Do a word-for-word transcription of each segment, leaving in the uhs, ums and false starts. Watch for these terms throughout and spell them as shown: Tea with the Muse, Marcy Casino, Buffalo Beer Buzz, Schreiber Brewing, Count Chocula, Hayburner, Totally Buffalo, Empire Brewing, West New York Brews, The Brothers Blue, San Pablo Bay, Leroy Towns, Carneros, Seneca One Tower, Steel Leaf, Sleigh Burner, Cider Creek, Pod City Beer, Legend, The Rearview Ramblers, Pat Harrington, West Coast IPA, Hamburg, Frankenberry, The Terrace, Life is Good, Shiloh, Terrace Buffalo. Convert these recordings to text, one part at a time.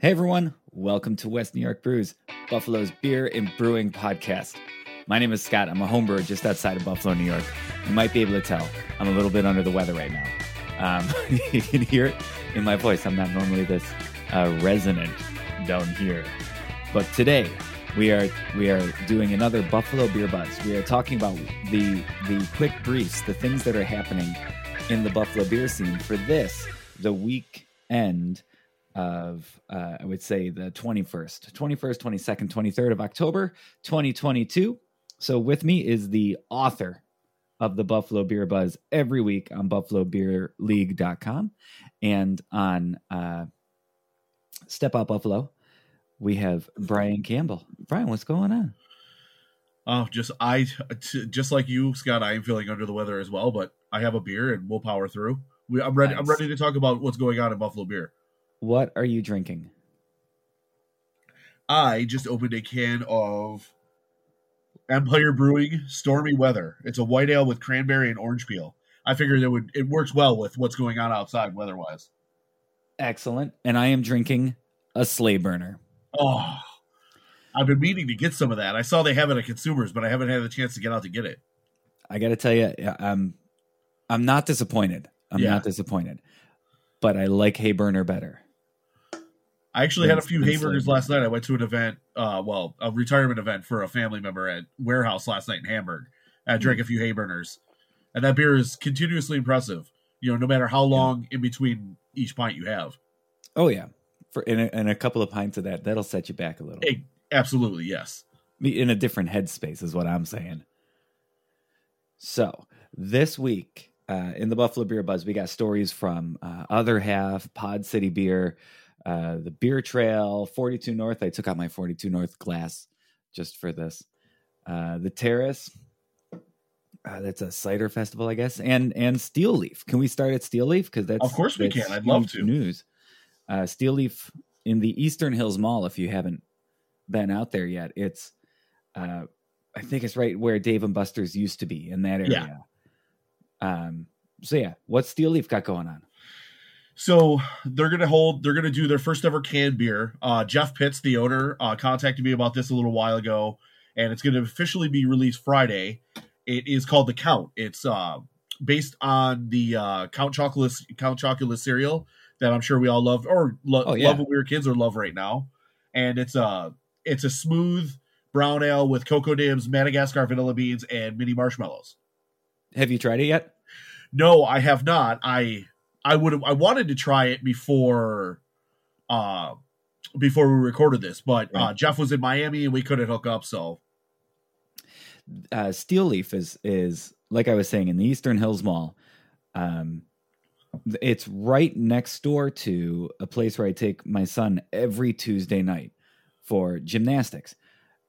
Hey everyone, welcome to West New York Brews, Buffalo's beer and brewing podcast. My name is Scott. I'm a home brewer just outside of Buffalo, New York. You might be able to tell I'm a little bit under the weather right now. Um, you can hear it in my voice. I'm not normally this uh, resonant down here. But today we are we are doing another Buffalo Beer Buzz. We are talking about the the quick briefs, the things that are happening in the Buffalo beer scene for this, the weekend of, uh, I would say the twenty-first, twenty-second, twenty-third of October, twenty twenty-two. So with me is the author of the Buffalo Beer Buzz every week on buffalo beer league dot com and on uh, Step Out Buffalo. We have Brian Campbell. Brian, what's going on? Oh, just I, t- just like you, Scott, I am feeling under the weather as well, but I have a beer and we'll power through. We, I'm ready. Nice. I'm ready to talk about what's going on in Buffalo beer. What are you drinking? I just opened a can of Empire Brewing Stormy Weather. It's a white ale with cranberry and orange peel. I figured it would it works well with what's going on outside weather-wise. Excellent. And I am drinking a Sleigh Burner. Oh, I've been meaning to get some of that. I saw they have it at Consumers, but I haven't had the chance to get out to get it. I got to tell you, I'm I'm not disappointed. I'm yeah. not disappointed. But I like Hayburner better. I actually had a few Hayburners last night. I went to an event, uh, well, a retirement event for a family member at Warehouse last night in Hamburg. And I drank a few Hayburners. And that beer is continuously impressive, you know, no matter how long yeah. in between each pint you have. Oh, yeah. For in a, in a couple of pints of that, that'll set you back a little. It, absolutely, yes. In a different headspace is what I'm saying. So this week uh, in the Buffalo Beer Buzz, we got stories from uh, Other Half, Pod City Beer, Uh, the Beer Trail, forty-two North. I took out my forty-two North glass just for this. Uh, the Terrace. Uh, that's a cider festival, I guess. And and Steel Leaf. Can we start at Steel Leaf? Because that's of course we can. I'd love to. News. Uh, Steel Leaf in the Eastern Hills Mall. If you haven't been out there yet, it's uh, I think it's right where Dave and Buster's used to be in that area. Yeah. Um. So yeah, what's Steel Leaf got going on? So they're going to hold, they're going to do their first ever canned beer. Uh, Jeff Pitts, the owner, uh, contacted me about this a little while ago, and it's going to officially be released Friday. It is called The Count. It's uh, based on the uh, Count Chocula, Count Chocula cereal that I'm sure we all love, or lo- oh, yeah. love when we were kids or love right now. And it's a, it's a smooth brown ale with cocoa nibs, Madagascar vanilla beans, and mini marshmallows. Have you tried it yet? No, I have not. I... I would have, I wanted to try it before, uh, before we recorded this, but uh, Jeff was in Miami and we couldn't hook up. So, uh, Steel Leaf is is like I was saying in the Eastern Hills Mall. Um, it's right next door to a place where I take my son every Tuesday night for gymnastics.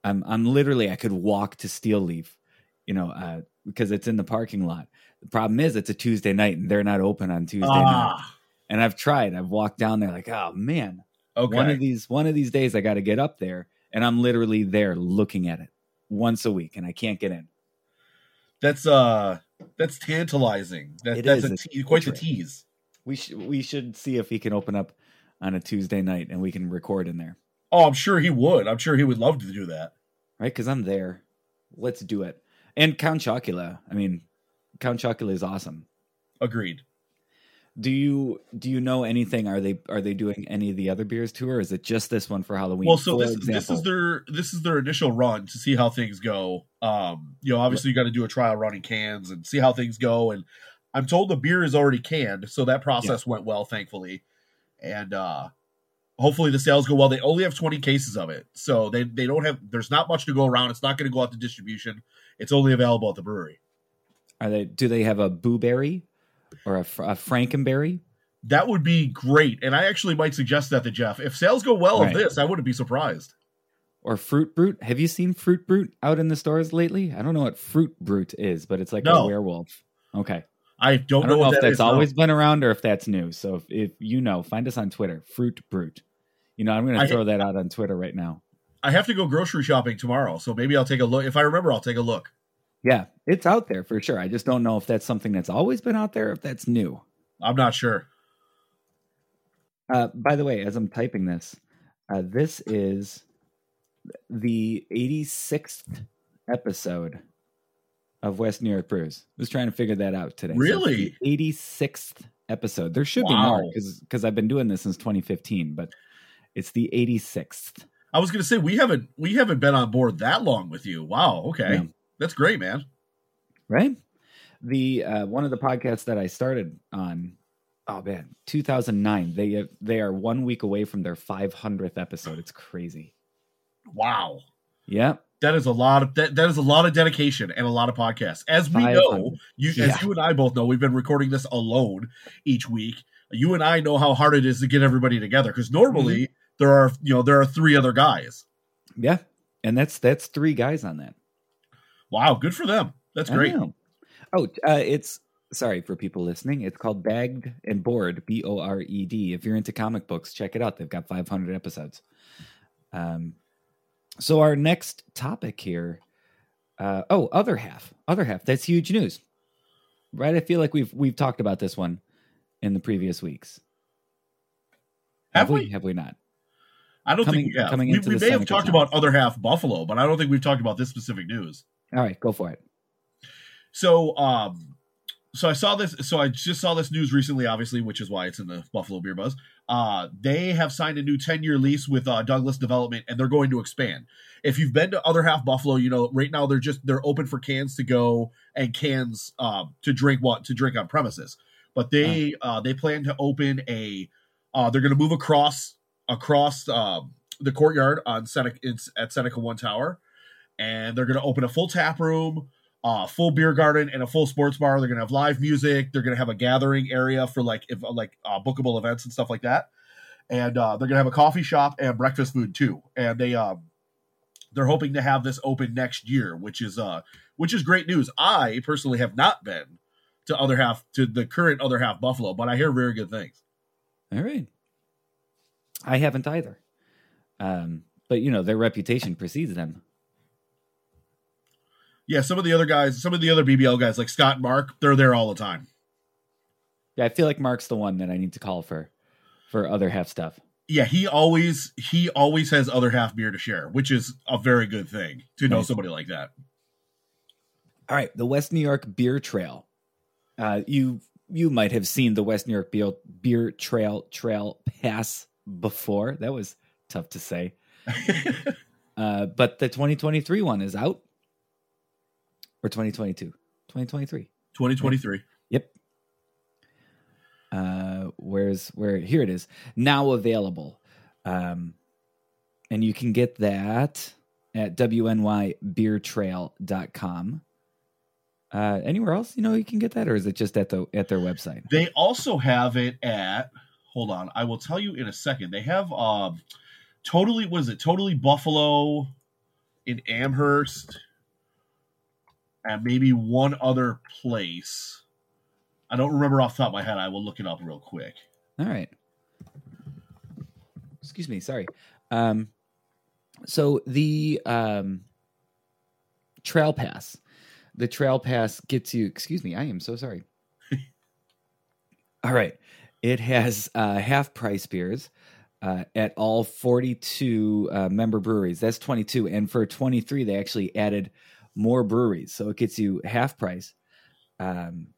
I'm I'm literally I could walk to Steel Leaf, you know, uh, because it's in the parking lot. The problem is it's a Tuesday night and they're not open on Tuesday ah. night. And I've tried. I've walked down there like, oh man, okay. one of these one of these days I got to get up there, and I'm literally there looking at it once a week, and I can't get in. That's uh, that's tantalizing. That, that's is. a te- quite a tease. We should we should see if he can open up on a Tuesday night and we can record in there. Oh, I'm sure he would. I'm sure he would love to do that. Right, because I'm there. Let's do it. And Count Chocula. I mean. Count Chocula is awesome. Agreed. Do you do you know anything? Are they are they doing any of the other beers too, or is it just this one for Halloween? Well, so this, this is their this is their initial run to see how things go. Um, you know, obviously you got to do a trial run in cans and see how things go. And I'm told the beer is already canned, so that process yeah. went well, thankfully. And uh, hopefully the sales go well. They only have twenty cases of it, so they they don't have. There's not much to go around. It's not going to go out to distribution. It's only available at the brewery. Are they? Do they have a Booberry or a, a Frankenberry? That would be great, and I actually might suggest that to Jeff. If sales go well right. of this, I wouldn't be surprised. Or Fruit Brute. Have you seen Fruit Brute out in the stores lately? I don't know what Fruit Brute is, but it's like no. a werewolf. Okay, I don't, I don't know, know if that that's is, always no. been around or if that's new. So if, if you know, find us on Twitter, Fruit Brute. You know, I'm going to throw ha- that out on Twitter right now. I have to go grocery shopping tomorrow, so maybe I'll take a look. If I remember, I'll take a look. Yeah, it's out there for sure. I just don't know if that's something that's always been out there, or if that's new. I'm not sure. Uh, by the way, as I'm typing this, Uh, this is the eighty-sixth episode of West New York Brews. I was trying to figure that out today. Really? So eighty-sixth episode. There should wow. be more because because I've been doing this since twenty fifteen, but it's the eighty-sixth. I was going to say we haven't we haven't been on board that long with you. Wow. Okay, yeah. That's great, man. Right? The uh, one of the podcasts that I started on. Oh man, two thousand nine. They they are one week away from their five hundredth episode. It's crazy. Wow. Yeah. That is a lot of that, that is a lot of dedication and a lot of podcasts. As we know, you yeah. as you and I both know, we've been recording this alone each week. You and I know how hard it is to get everybody together because normally mm-hmm. there are you know there are three other guys. Yeah, and that's that's three guys on that. Wow, good for them. That's I great. Know. Oh, uh, it's. Sorry for people listening. It's called Bagged and Bored, B O R E D. If you're into comic books, check it out. They've got five hundred episodes. Um, so our next topic here. Uh, oh, Other Half. Other Half. That's huge news, right? I feel like we've we've talked about this one in the previous weeks. Have, have we? we? Have we not? I don't coming, think we have. Coming we, into we may Seneca have talked about Other Half Buffalo, but I don't think we've talked about this specific news. All right, go for it. So, um. So I saw this. So I just saw this news recently, obviously, which is why it's in the Buffalo Beer Buzz. Uh, they have signed a new ten-year lease with uh, Douglas Development, and they're going to expand. If you've been to Other Half Buffalo, you know right now they're just they're open for cans to go and cans um, to drink what to drink on premises. But they wow. uh, they plan to open a. Uh, they're going to move across across um, the courtyard on Seneca at Seneca One Tower, and they're going to open a full tap room. Uh, full beer garden and a full sports bar. They're going to have live music. They're going to have a gathering area for like if, like uh, bookable events and stuff like that. And uh, they're going to have a coffee shop and breakfast food too. And they um, they're hoping to have this open next year, which is uh which is great news. I personally have not been to Other Half to the current Other Half Buffalo, but I hear very good things. All right, I haven't either. Um, but you know their reputation precedes them. Yeah, some of the other guys, some of the other B B L guys like Scott and Mark, they're there all the time. Yeah, I feel like Mark's the one that I need to call for for Other Half stuff. Yeah, he always he always has Other Half beer to share, which is a very good thing to nice. know somebody like that. All right, the West New York Beer Trail. Uh, you you might have seen the West New York Beer, Beer Trail Trail Pass before. That was tough to say. uh, but the twenty twenty-three one is out. Or twenty twenty-two, twenty twenty-three, twenty twenty-three. Yep. Uh, where's where? Here it is now available. Um, and you can get that at W N Y beer trail dot com. Uh, anywhere else, you know, you can get that, or is it just at the, at their website? They also have it at, hold on. I will tell you in a second. They have, um, totally, what is it? Totally Buffalo in Amherst. And maybe one other place. I don't remember off the top of my head. I will look it up real quick. All right. Excuse me. Sorry. Um, so the um, trail pass, the trail pass gets you, excuse me. I am so sorry. All right. It has uh, half price beers uh, at all forty-two uh, member breweries. That's twenty-two. And for twenty-three, they actually added more breweries, so it gets you half price. Um,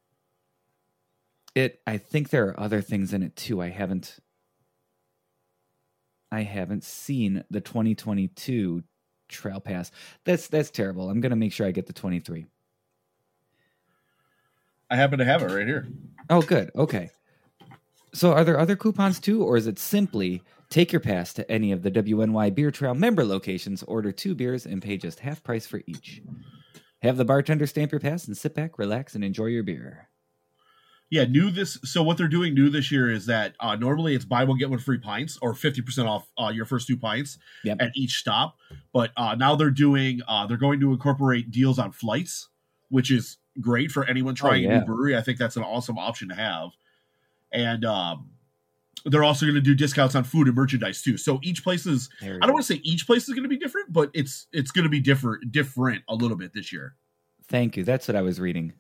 it, I think there are other things in it too. I haven't, I haven't seen the twenty twenty-two trail pass. That's that's terrible. I'm gonna make sure I get the twenty-three. I happen to have it right here. Oh, good. Okay. So, are there other coupons too, or is it simply take your pass to any of the W N Y Beer Trail member locations, order two beers, and pay just half price for each? Have the bartender stamp your pass and sit back, relax, and enjoy your beer. Yeah, new this. So what they're doing new this year is that uh, normally it's buy one, get one free pints or fifty percent off uh, your first two pints yep. at each stop. But uh, now they're doing, uh, they're going to incorporate deals on flights, which is great for anyone trying oh, yeah. a new brewery. I think that's an awesome option to have. And, um, they're also going to do discounts on food and merchandise too. So each place is, I don't go. want to say each place is going to be different, but it's, it's going to be different, different a little bit this year. Thank you. That's what I was reading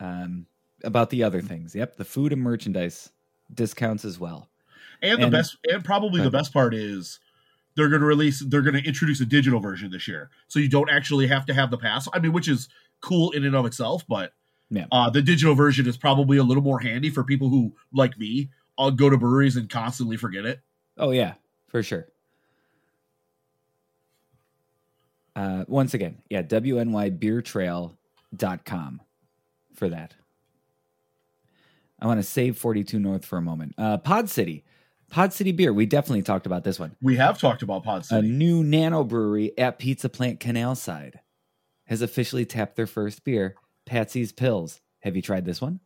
um, about the other things. Yep. The food and merchandise discounts as well. And, and the best, and probably uh, the best part is they're going to release, they're going to introduce a digital version this year. So you don't actually have to have the pass. I mean, which is cool in and of itself, but yeah. uh, the digital version is probably a little more handy for people who, like me, I'll go to breweries and constantly forget it. Oh yeah, for sure. Uh, once again, yeah, W N Y Beer Trail dot com for that. I want to save forty-two North for a moment. Uh, Pod City. Pod City Beer. We definitely talked about this one. We have talked about Pod City. A new nano brewery at Pizza Plant Canal Side has officially tapped their first beer, Patsy's Pills. Have you tried this one?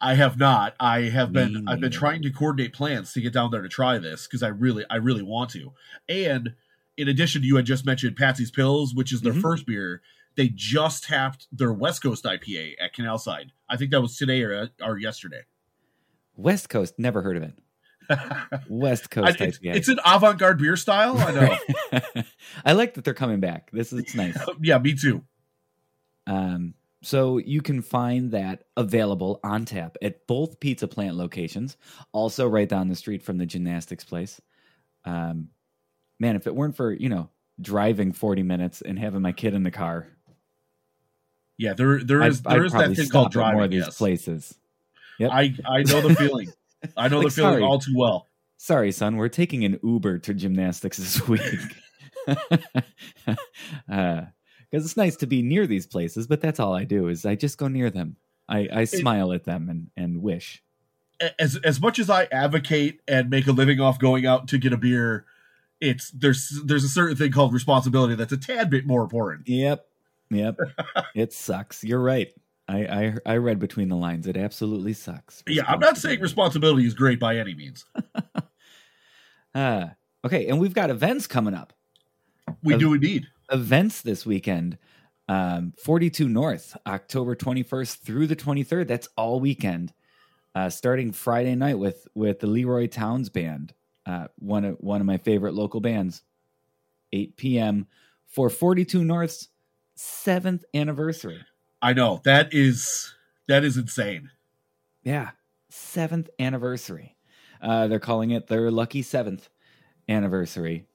I have not. I have Me been neither. I've been trying to coordinate plans to get down there to try this because I really I really want to. And in addition, you had just mentioned Patsy's Pills, which is their mm-hmm. first beer. They just tapped their West Coast I P A at Canal Side. I think that was today or or yesterday. West Coast, never heard of it. West Coast I P A. It's, it's an avant-garde beer style. I know. I like that they're coming back. This is it's nice. Yeah, me too. Um, so you can find that available on tap at both Pizza Plant locations. Also, right down the street from the gymnastics place. Um, man, if it weren't for you know driving forty minutes and having my kid in the car, yeah, there there is I'd, there I'd is that thing called driving. More of these yes. places. Yep. I, I know the feeling. I know like, the feeling sorry. all too well. Sorry, son. We're taking an Uber to gymnastics this week. Because uh, it's nice to be near these places, but that's all I do is I just go near them. I, I smile it, at them and, and wish. As as much as I advocate and make a living off going out to get a beer, it's there's there's a certain thing called responsibility that's a tad bit more important. Yep. Yep. It sucks. You're right. I, I I read between the lines. It absolutely sucks. Yeah, I'm not saying responsibility is great by any means. uh, okay, and we've got events coming up. We Ev- do indeed. Events this weekend. Um, forty-two North, October twenty-first through the twenty-third. That's all weekend. Uh, starting Friday night with with the Leroy Towns Band, uh, one of, one of my favorite local bands, eight p.m. for forty-two North's seventh anniversary. I know that is, that is insane. Yeah. Seventh anniversary. Uh, they're calling it their lucky seventh anniversary,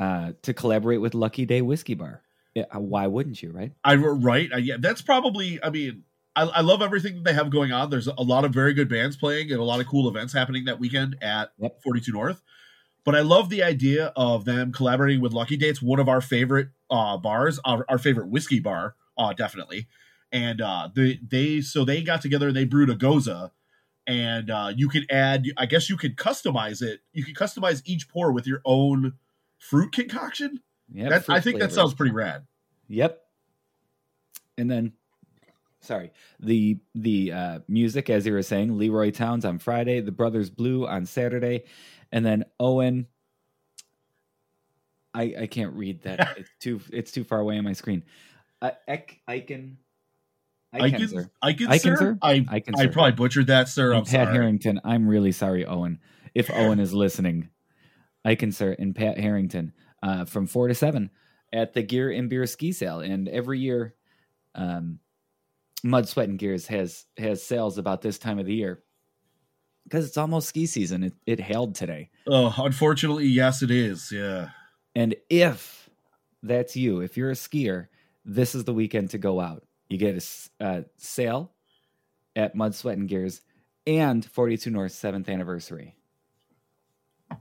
uh, to collaborate with Lucky Day Whiskey Bar. Yeah, why wouldn't you? Right. I right. I, yeah. That's probably, I mean, I, I love everything that they have going on. There's a lot of very good bands playing and a lot of cool events happening that weekend at yep. forty-two North. But I love the idea of them collaborating with Lucky Day. It's one of our favorite, uh, bars, our, our favorite whiskey bar. Oh, uh, definitely. And uh, they, they so they got together and they brewed a goza. And uh, you can add, I guess you could customize it. You can customize each pour with your own fruit concoction. Yep, that, fruit I think flavor. That sounds pretty rad. Yep. And then, sorry, the the uh, music, as you were saying, Leroy Towns on Friday, the Brothers Blue on Saturday, and then Owen. I, I can't read that. It's too it's too far away on my screen. Uh, Ek, Eichen, Eichenser. Eichen, Eichen, sir? Sir? I, Eichen, I probably butchered that, sir. I'm Pat sorry. Harrington. I'm really sorry, Owen. If Owen is listening, Eichen, sir, and Pat Harrington uh, from four to seven at the Gear and Beer Ski Sale. And every year, um, Mud Sweat and Gears has has sales about this time of the year because it's almost ski season. It, it hailed today. Oh, unfortunately, yes, it is. Yeah. And if that's you, if you're a skier. This is the weekend to go out. You get a uh, sale at Mud, Sweat, and Gears and forty-two North's seventh anniversary.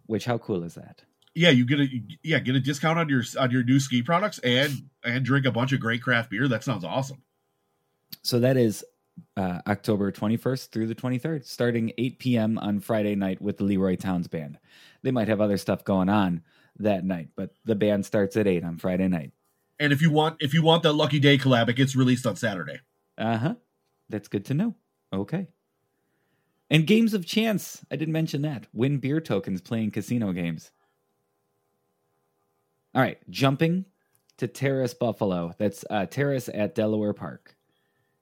Which, how cool is that? Yeah, you get a yeah get a discount on your on your new ski products and and drink a bunch of great craft beer. That sounds awesome. So that is uh, October twenty-first through the twenty-third, starting eight p.m. on Friday night with the Leroy Towns Band. They might have other stuff going on that night, but the band starts at eight on Friday night. And if you want, if you want that Lucky Day collab, it gets released on Saturday. Uh-huh. That's good to know. Okay. And Games of Chance. I didn't mention that. Win beer tokens playing casino games. All right. Jumping to Terrace, Buffalo. That's uh, Terrace at Delaware Park.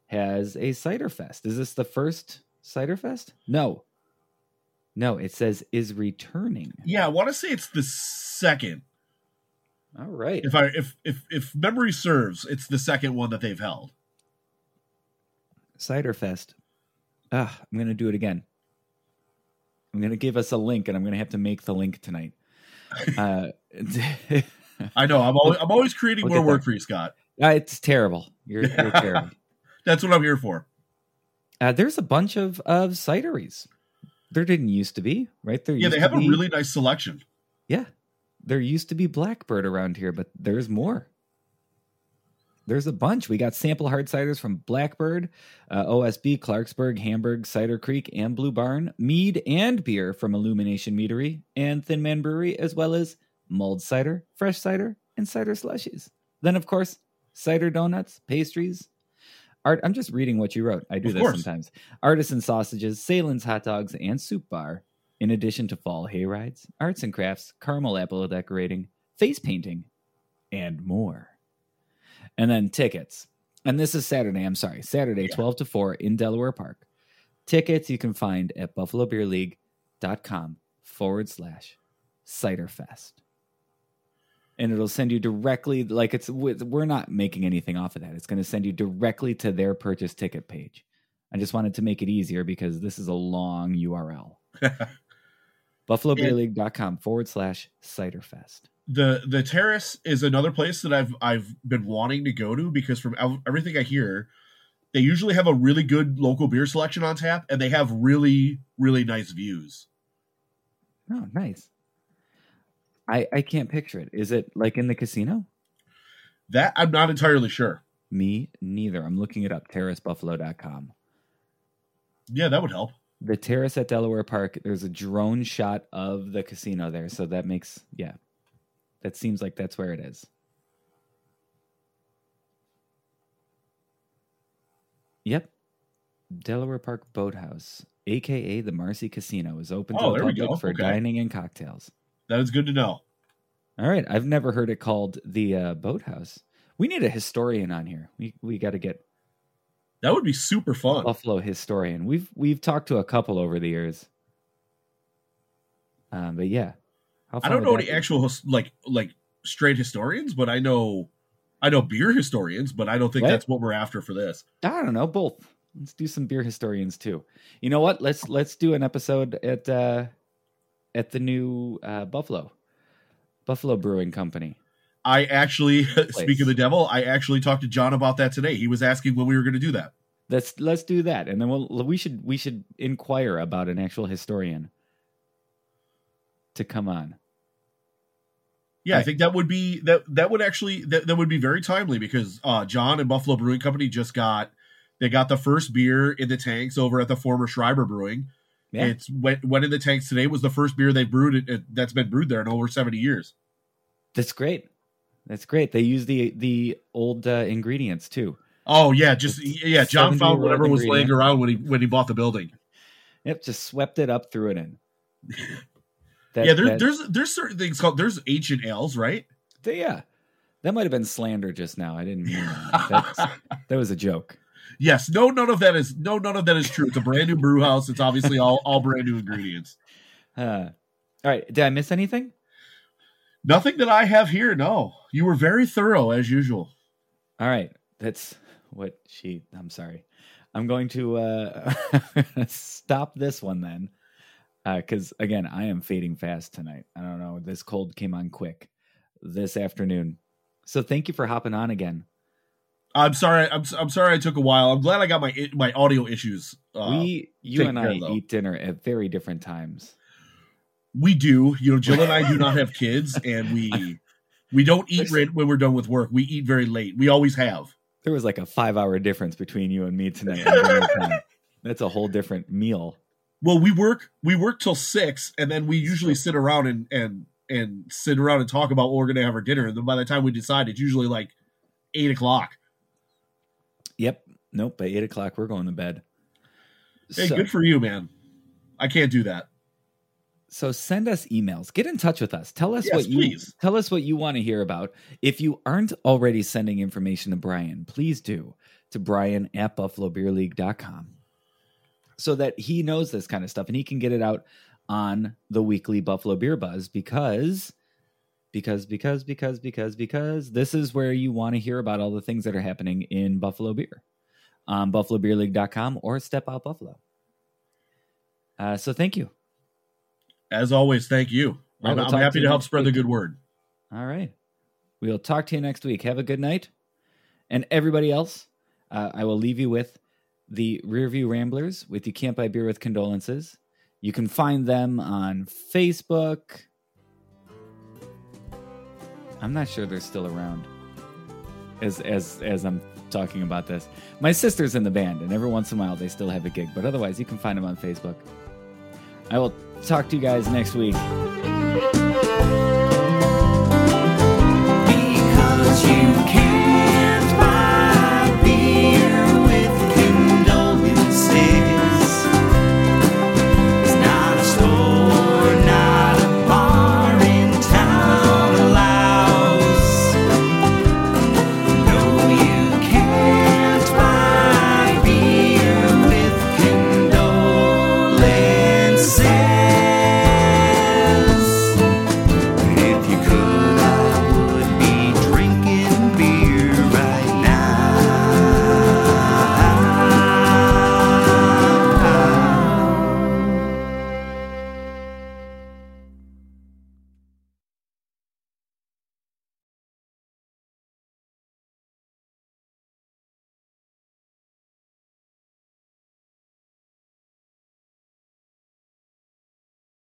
Has a Cider Fest. Is this the first Cider Fest? No. No, it says is returning. Yeah, I want to say it's the second. All right. If I if if if memory serves, it's the second one that they've held. Cider Fest. Ah, I'm going to do it again. I'm going to give us a link, and I'm going to have to make the link tonight. Uh, I know. I'm always, I'm always creating we'll more work for you, Scott. Uh, it's terrible. You're, you're terrible. That's what I'm here for. Uh, there's a bunch of, of cideries. There didn't used to be, right? There yeah, used they have to be, a really nice selection. Yeah. There used to be Blackbird around here, but there's more. There's a bunch. We got sample hard ciders from Blackbird, uh, O S B, Clarksburg, Hamburg, Cider Creek, and Blue Barn, mead and beer from Illumination Meadery and Thin Man Brewery, as well as mulled cider, fresh cider, and cider slushies. Then, of course, cider donuts, pastries. Art, I'm just reading what you wrote. I do this sometimes. Artisan sausages, Salen's hot dogs, and soup bar. In addition to fall hayrides, arts and crafts, caramel apple decorating, face painting, and more. And then tickets. And this is Saturday. I'm sorry. Saturday, yeah. twelve to four in Delaware Park. Tickets you can find at buffalobeerleague.com forward slash ciderfest. And it'll send you directly, like it's, we're not making anything off of that. It's going to send you directly to their purchase ticket page. I just wanted to make it easier because this is a long U R L. buffalobeerleague.com forward slash ciderfest. The the Terrace is another place that I've I've been wanting to go to because from everything I hear, they usually have a really good local beer selection on tap and they have really, really nice views. Oh, nice. I, I can't picture it. Is it like in the casino? That I'm not entirely sure. Me neither. I'm looking it up. terrace buffalo dot com. Yeah, that would help. The Terrace at Delaware Park. There's a drone shot of the casino there. So that makes, yeah, that seems like that's where it is. Yep. Delaware Park Boathouse, A K A the Marcy Casino, is open oh, to the public for okay. dining and cocktails. That is good to know. All right. I've never heard it called the uh, Boathouse. We need a historian on here. We we got to get. That would be super fun. Buffalo historian. We've we've talked to a couple over the years. Um, but yeah. I don't know any be? actual like like straight historians, but I know I know beer historians, but I don't think what? that's what we're after for this. I don't know. Both. Let's do some beer historians too. You know what? Let's let's do an episode at uh At the new uh, Buffalo, Buffalo Brewing Company. I actually, speak of the devil, I actually talked to John about that today. He was asking when we were going to do that. Let's let's do that, and then we'll we should we should inquire about an actual historian to come on. Yeah, right. I think that would be that that would actually that, that would be very timely because uh, John and Buffalo Brewing Company just got they got the first beer in the tanks over at the former Schreiber Brewing. Yeah. It's went, went in the tanks today was the first beer they brewed it, that's been brewed there in over seventy years. That's great. That's great. They use the the old uh, ingredients too. Oh yeah, just it's yeah. John found whatever was laying around when he when he bought the building. Yep, just swept it up, threw it in. that, yeah, there, that, there's there's certain things called there's ancient ales, right? They, yeah, that might have been slander just now. I didn't mean that. That's, that was a joke. Yes, no, none of that is no, none of that is true. It's a brand new brew house. It's obviously all, all brand new ingredients. Uh, all right, did I miss anything? Nothing that I have here. No, you were very thorough as usual. All right, that's what she. I'm sorry. I'm going to uh, stop this one then, because uh, again, I am fading fast tonight. I don't know. This cold came on quick this afternoon. So thank you for hopping on again. I'm sorry. I'm I'm sorry. I took a while. I'm glad I got my my audio issues. Uh, we you and I eat dinner at very different times. We do. You know, Jill and I do not have kids, and we we don't eat right when we're done with work. We eat very late. We always have. There was like a five hour difference between you and me tonight. That's a whole different meal. Well, we work we work till six, and then we usually sit around and and and sit around and talk about what we're going to have for dinner. And then by the time we decide, it's usually like eight o'clock. Yep. Nope. By eight o'clock, we're going to bed. Hey, so, good for you, man. I can't do that. So send us emails. Get in touch with us. Tell us yes, what please. you tell us what you want to hear about. If you aren't already sending information to Brian, please do to Brian at buffalo beer league dot com so that he knows this kind of stuff and he can get it out on the weekly Buffalo Beer Buzz because. Because, because, because, because, because this is where you want to hear about all the things that are happening in Buffalo beer on buffalo beer league dot com or Step Out Buffalo. Uh, so thank you. As always, thank you. Right, we'll I'm happy to, to help spread week. the good word. All right. We'll talk to you next week. Have a good night. And everybody else, uh, I will leave you with the Rearview Ramblers with You Can't Buy Beer with Condolences. You can find them on Facebook. I'm not sure they're still around as as as I'm talking about this. My sister's in the band, and every once in a while they still have a gig. But otherwise, you can find them on Facebook. I will talk to you guys next week.